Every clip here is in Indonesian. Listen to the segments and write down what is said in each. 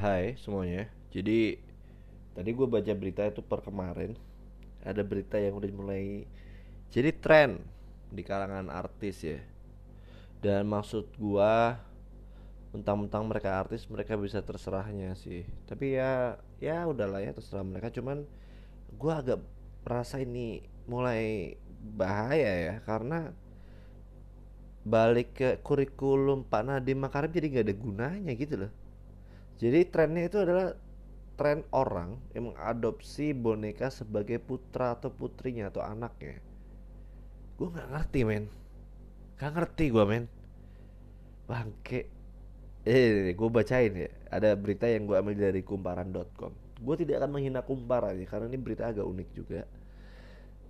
Hai semuanya. Jadi tadi gue baca berita itu per kemarin. Ada berita yang udah mulai jadi tren di kalangan artis ya. Dan maksud gue, mentang-mentang mereka artis, mereka bisa terserahnya sih. Tapi ya udahlah ya, terserah mereka. Cuman gue agak merasa ini mulai bahaya ya, karena balik ke kurikulum Pak Nadiem Makarim jadi gak ada gunanya gitu loh. Jadi trennya itu adalah tren orang yang mengadopsi boneka sebagai putra atau putrinya atau anaknya. Gue gak ngerti men. Bangke. Gue bacain ya. Ada berita yang gue ambil dari kumparan.com. Gue tidak akan menghina Kumparan ya, karena ini berita agak unik juga.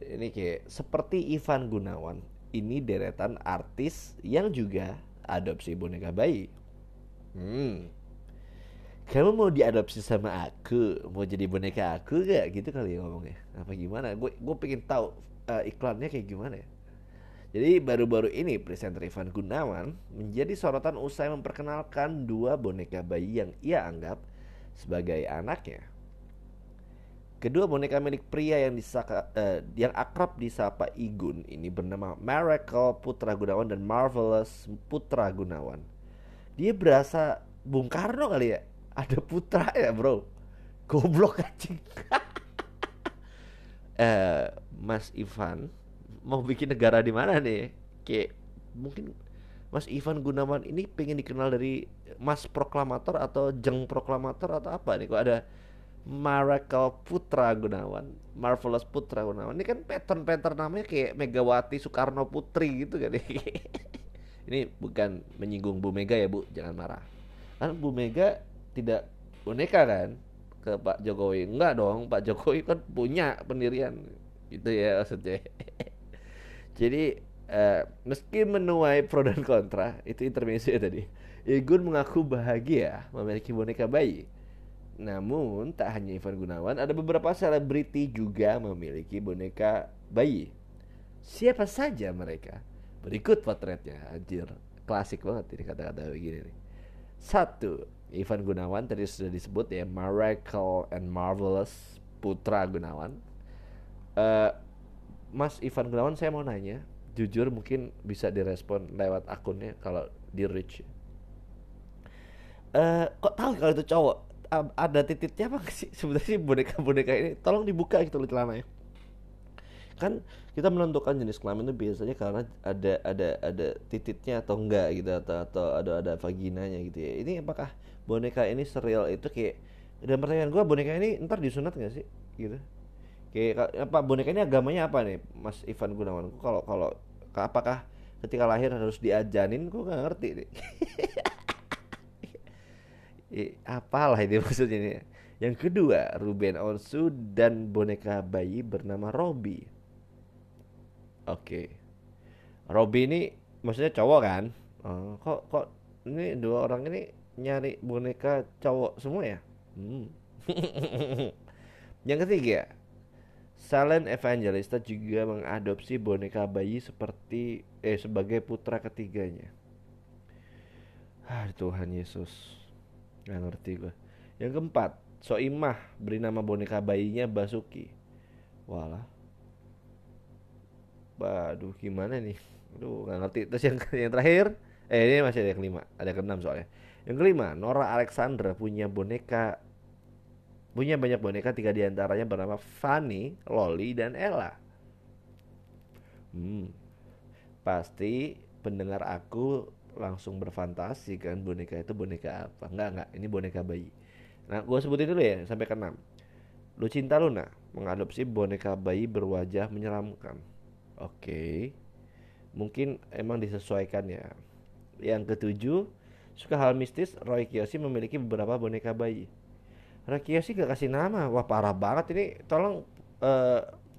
Ini kayak seperti Ivan Gunawan. Ini deretan artis yang juga adopsi boneka bayi. Kamu mau diadopsi sama aku, mau jadi boneka aku gak? Gitu kali ya ngomongnya. Apa gimana? Gue pengen tahu iklannya kayak gimana ya. Jadi baru-baru ini presenter Ivan Gunawan menjadi sorotan usai memperkenalkan dua boneka bayi yang ia anggap sebagai anaknya. Kedua boneka milik pria yang akrab disapa Igun ini bernama Miracle Putra Gunawan dan Marvelous Putra Gunawan. Dia berasa Bung Karno kali ya. Ada putra ya bro. Goblok anjing. Mas Ivan mau bikin negara di mana nih? Kayak mungkin Mas Ivan Gunawan ini pengen dikenal dari Mas Proklamator atau Jeng Proklamator atau apa nih? Kok ada Miracle Putra Gunawan, Marvelous Putra Gunawan. Ini kan pattern namanya kayak Megawati Soekarno Putri gitu kan. Ini bukan menyinggung Bu Mega ya Bu, jangan marah. Kan Bu Mega tidak boneka kan ke Pak Jokowi. Enggak dong, Pak Jokowi kan punya pendirian gitu ya maksudnya. Jadi meski menuai pro dan kontra, itu intermezzo ya tadi. Igun mengaku bahagia memiliki boneka bayi. Namun tak hanya Ivan Gunawan, ada beberapa selebriti juga memiliki boneka bayi. Siapa saja mereka? Berikut potretnya. Anjir, klasik banget ini kata-kata begini nih. 1. Ivan Gunawan tadi sudah disebut ya, Miracle and Marvelous Putra Gunawan. Mas Ivan Gunawan, saya mau nanya, jujur mungkin bisa direspon lewat akunnya kalau di reach. Kok tahu kalau itu cowok? Ada titiknya apa sih sebenarnya boneka-boneka ini? Tolong dibuka gitu loh celananya. Kan kita menentukan jenis kelamin itu biasanya karena ada titiknya atau enggak gitu, atau ada vaginanya gitu ya. Ini apakah boneka ini serial itu kayak, dan pertanyaan gue, boneka ini ntar disunat nggak sih gitu? Kayak apa boneka ini agamanya apa nih Mas Ivan Gunawan? Kalau apakah ketika lahir harus diajanin? Gue nggak ngerti nih. Apalah ini maksudnya nih. Yang kedua, Ruben Onsu dan boneka bayi bernama Robbie. Oke. Robbie ini maksudnya cowok kan? Oh, kok ini dua orang ini nyari boneka cowok semua ya? Yang ketiga, Selen Evangelista juga mengadopsi boneka bayi sebagai putra ketiganya. Tuhan Yesus. Gak ngerti gue. Yang keempat, Soimah beri nama boneka bayinya Basuki. Walah. Waduh, gimana nih? Gak ngerti. Terus yang terakhir, ini masih ada yang kelima. Ada keenam soalnya. Yang kelima, Nora Alexandra punya banyak boneka, 3 diantaranya bernama Fanny, Lolly, dan Ella. Pasti pendengar aku langsung berfantasi kan, boneka itu boneka apa? Enggak, ini boneka bayi. Nah, gue sebutin dulu ya sampai ke-6. Lucinta Luna mengadopsi boneka bayi berwajah menyeramkan. Oke. Mungkin emang disesuaikan ya. Yang ke-7, suka hal mistis, Roy Kiyoshi memiliki beberapa boneka bayi. Roy Kiyoshi gak kasih nama. Wah, parah banget ini. Tolong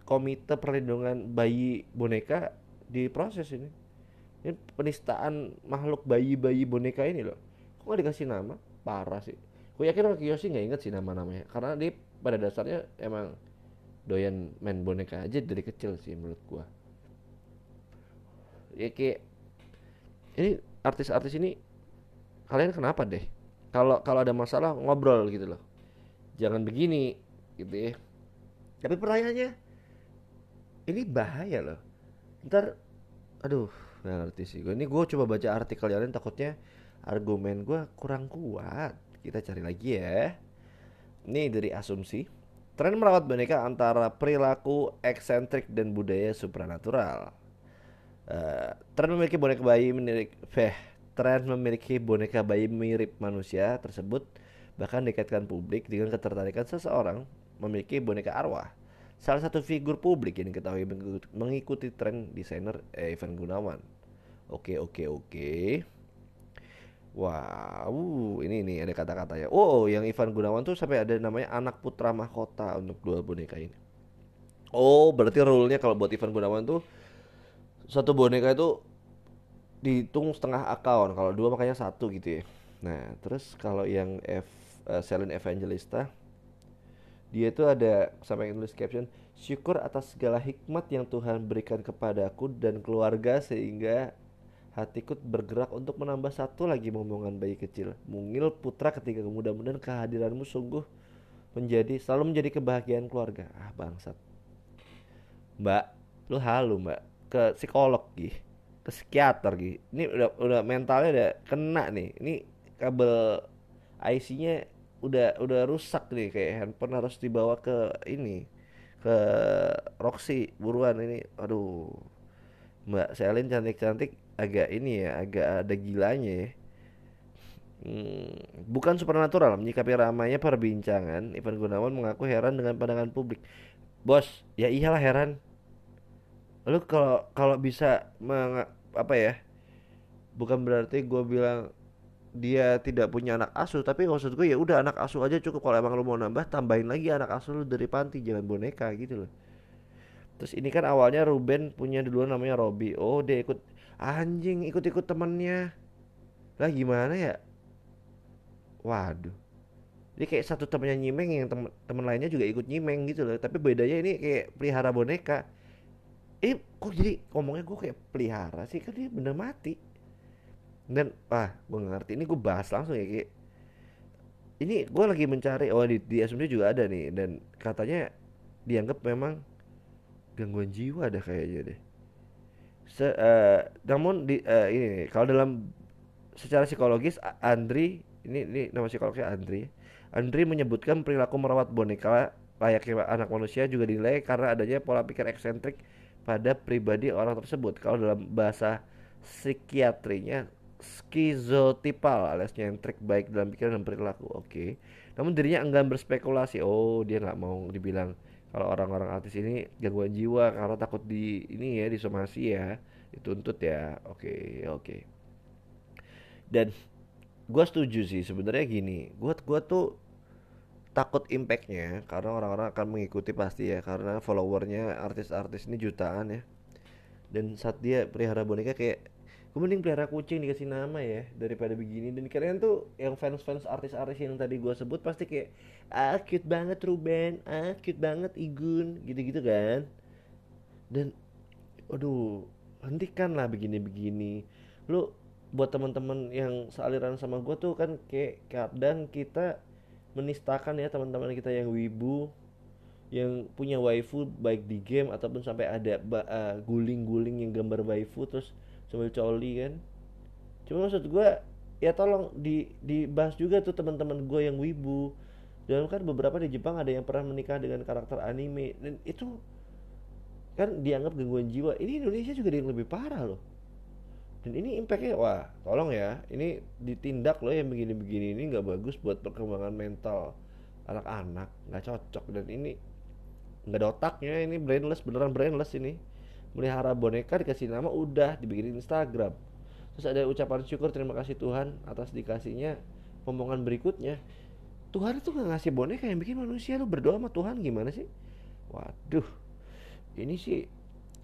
komite perlindungan bayi boneka diproses ini. Ini penistaan makhluk bayi-bayi boneka ini loh. Kok gak dikasih nama? Parah sih. Gue yakin Roy Kiyoshi gak inget sih nama-namanya, karena dia pada dasarnya emang doyan main boneka aja dari kecil sih menurut gue. Ya kayak ini artis-artis ini kalian kenapa deh? Kalau ada masalah ngobrol gitu loh. Jangan begini gitu ya. Tapi pertanyaannya ini bahaya loh. Ntar aduh, nggak ngerti sih gue. Ini gue coba baca artikel kalian, takutnya argumen gue kurang kuat. Kita cari lagi ya. Ini dari asumsi. Tren merawat boneka antara perilaku eksentrik dan budaya supranatural. Tren memiliki boneka bayi mirip manusia tersebut bahkan dikaitkan publik dengan ketertarikan seseorang memiliki boneka arwah. Salah satu figur publik yang diketahui mengikuti tren desainer Ivan Gunawan. Oke. Wow, ini ada kata-katanya. Oh, yang Ivan Gunawan tuh sampai ada namanya anak putra mahkota untuk dua boneka ini. Oh, berarti rule-nya kalau buat Ivan Gunawan tuh satu boneka itu dihitung setengah akun, kalau dua makanya satu gitu ya. Nah, terus kalau yang Selen Evangelista, dia tuh ada sampai nulis caption, syukur atas segala hikmat yang Tuhan berikan kepadaku dan keluarga sehingga hatiku bergerak untuk menambah satu lagi momongan bayi kecil. Mungil putra ketiga, mudah-mudahan kehadiranmu sungguh selalu menjadi kebahagiaan keluarga. Ah, bangsat. Mbak, lu halu, Mbak. Ke psikolog gih, ke psikiater gih. Ini udah mentalnya udah kena nih. Ini kabel IC-nya udah rusak nih, kayak handphone harus dibawa ke Roxy buruan ini. Aduh. Mbak Selin cantik-cantik agak ini ya, agak ada gilanya ya. Bukan supernatural menyikapi ramainya perbincangan, Ivan Gunawan mengaku heran dengan pandangan publik. Bos, ya iyalah heran. Lu kalau bisa bukan berarti gue bilang dia tidak punya anak asuh, tapi maksud gue ya udah anak asuh aja cukup. Kalau emang lu mau nambah, tambahin lagi anak asuh lu dari panti, jangan boneka gitu loh. Terus ini kan awalnya Ruben punya duluan namanya Robbie. Oh, dia ikut temannya. Lah gimana ya? Waduh. Jadi kayak satu temannya nyimeng, yang teman lainnya juga ikut nyimeng gitu loh. Tapi bedanya ini kayak pelihara boneka. Kok jadi ngomongnya gue kayak pelihara sih? Kan dia bener mati. Dan gue gak ngerti. Ini gue bahas langsung ya, kayak ini gue lagi mencari. Oh, di asumsi juga ada nih. Dan katanya dianggap memang gangguan jiwa ada kayaknya deh. Namun kalau dalam secara psikologis, Andri ini nama psikolognya Andri. Andri menyebutkan perilaku merawat boneka layaknya anak manusia juga dinilai karena adanya pola pikir eksentrik pada pribadi orang tersebut. Kalau dalam bahasa psikiatrinya skizotipal alias nyentrik baik dalam pikiran dan perilaku. Oke. Namun dirinya enggan berspekulasi. Oh, dia nggak mau dibilang kalau orang-orang artis ini gangguan jiwa karena takut disomasi ya, dituntut ya. Oke. Dan gue setuju sih sebenarnya gini. Gue tuh takut impactnya karena orang-orang akan mengikuti pasti ya, karena followernya artis-artis ini jutaan ya. Dan saat dia pelihara boneka, kayak gue mending pelihara kucing dikasih nama ya daripada begini. Dan kalian tuh yang fans-fans artis-artis yang tadi gue sebut pasti kayak cute banget Ruben, cute banget Igun, gitu-gitu kan. Dan aduh, hentikanlah begini-begini. Lu buat teman-teman yang sealiran sama gue tuh kan, kayak kadang kita menistakan ya teman-teman kita yang wibu, yang punya waifu baik di game ataupun sampai ada guling-guling yang gambar waifu terus sambil coli kan. Cuma maksud gue ya tolong dibahas juga tuh teman-teman gue yang wibu. Dan kan beberapa di Jepang ada yang pernah menikah dengan karakter anime, dan itu kan dianggap gangguan jiwa. Ini Indonesia juga ada yang lebih parah loh. Dan ini impactnya, wah tolong ya, ini ditindak loh yang begini-begini. Ini gak bagus buat perkembangan mental anak-anak, gak cocok. Dan ini gak ada otaknya, ini brainless, beneran brainless ini. Melihara boneka dikasih nama, udah dibikinin Instagram. Terus ada ucapan syukur, terima kasih Tuhan atas dikasihnya omongan berikutnya. Tuhan itu gak ngasih boneka yang bikin manusia, lu berdoa sama Tuhan gimana sih? Waduh, ini sih,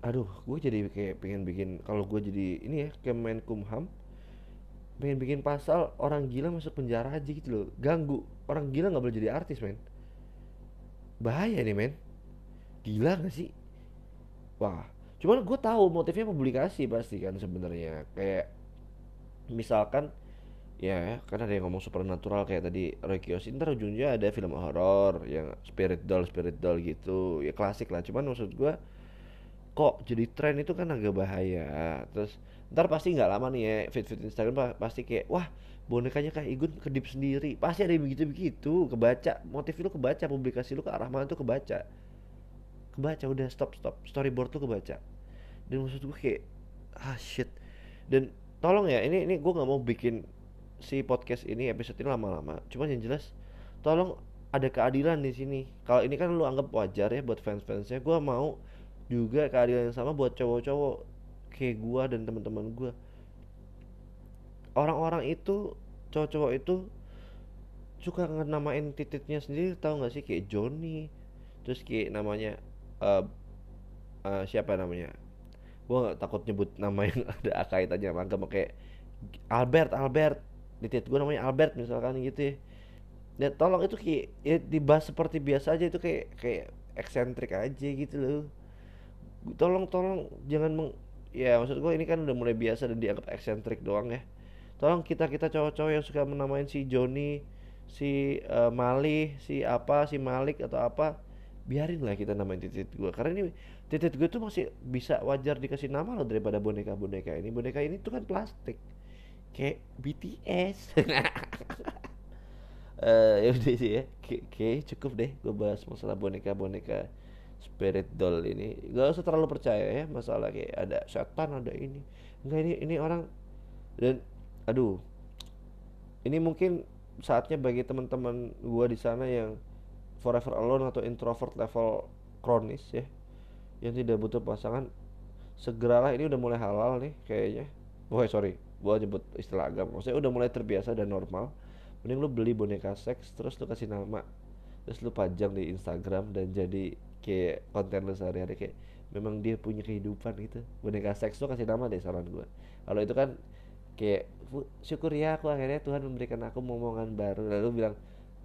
aduh, gue jadi kayak pengen bikin, kalau gue jadi ini ya, kayak Menkumham, pengen bikin pasal orang gila masuk penjara aja gitu loh. Ganggu orang gila, nggak boleh jadi artis, men. Bahaya nih, men. Gila nggak sih? Wah, cuman gue tahu motifnya publikasi pasti kan sebenarnya. Kayak misalkan ya, kan ada yang ngomong supernatural kayak tadi Roy Kiyoshi, ntar ujungnya ada film horor yang spirit doll gitu ya, klasik lah. Cuman maksud gue kok jadi tren itu kan agak bahaya. Terus ntar pasti nggak lama nih ya, feed Instagram pasti kayak, wah bonekanya kayak Igun kedip sendiri, pasti ada yang begitu-begitu. Kebaca motif lu, kebaca publikasi lu ke arah mana tuh, kebaca udah, stop storyboard lu kebaca. Dan maksud gue kayak shit. Dan tolong ya, ini gue nggak mau bikin si podcast ini, episode ini lama-lama, cuman yang jelas tolong ada keadilan di sini. Kalau ini kan lu anggap wajar ya buat fans-fansnya, gue mau juga keadilan yang sama buat cowok-cowok kayak gue dan teman-teman gue. Orang-orang itu, cowok-cowok itu suka namain titiknya sendiri, tahu nggak sih, kayak Johnny, terus kayak namanya siapa namanya, gue nggak takut nyebut nama yang ada kaitannya sama agama, kayak Albert, titik gue namanya Albert misalkan gitu ya. Ya tolong itu kayak ya, dibahas seperti biasa aja, itu kayak eksentrik aja gitu loh. Tolong jangan ya maksud gue ini kan udah mulai biasa dan dianggap eksentrik doang ya. Tolong kita cowok-cowok yang suka menamain si Johnny, si Mali, si Malik atau apa, biarinlah kita namain titik gue. Karena ini titik gue tuh masih bisa wajar dikasih nama loh, daripada boneka-boneka ini. Boneka ini tuh kan plastik. Kayak BTS. Ya udah sih ya. Oke, cukup deh gue bahas masalah boneka-boneka spirit doll ini. Gak usah terlalu percaya ya, masalah kayak ada setan, ada ini. Enggak, ini orang. Dan aduh, ini mungkin saatnya bagi teman-teman gue di sana yang forever alone atau introvert level kronis ya, yang tidak butuh pasangan, segeralah. Ini udah mulai halal nih kayaknya. Sorry, gue nyebut istilah agama, maksudnya udah mulai terbiasa dan normal. Mending lu beli boneka seks, terus lu kasih nama, terus lu pajang di Instagram dan jadi kayak konten lu sehari-hari, kayak memang dia punya kehidupan gitu. Boneka seks tuh kasih nama deh, saran gue. Kalau itu kan kayak, syukur ya aku akhirnya Tuhan memberikan aku momongan baru. Lalu bilang,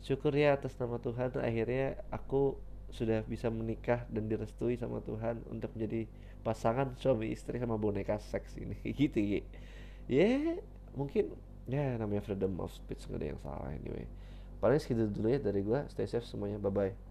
syukur ya atas nama Tuhan akhirnya aku sudah bisa menikah dan direstui sama Tuhan untuk menjadi pasangan suami istri sama boneka seks ini. Gitu ya. Mungkin ya namanya freedom of speech, gak ada yang salah anyway. Paling segitu dulu ya dari gue. Stay safe semuanya, bye bye.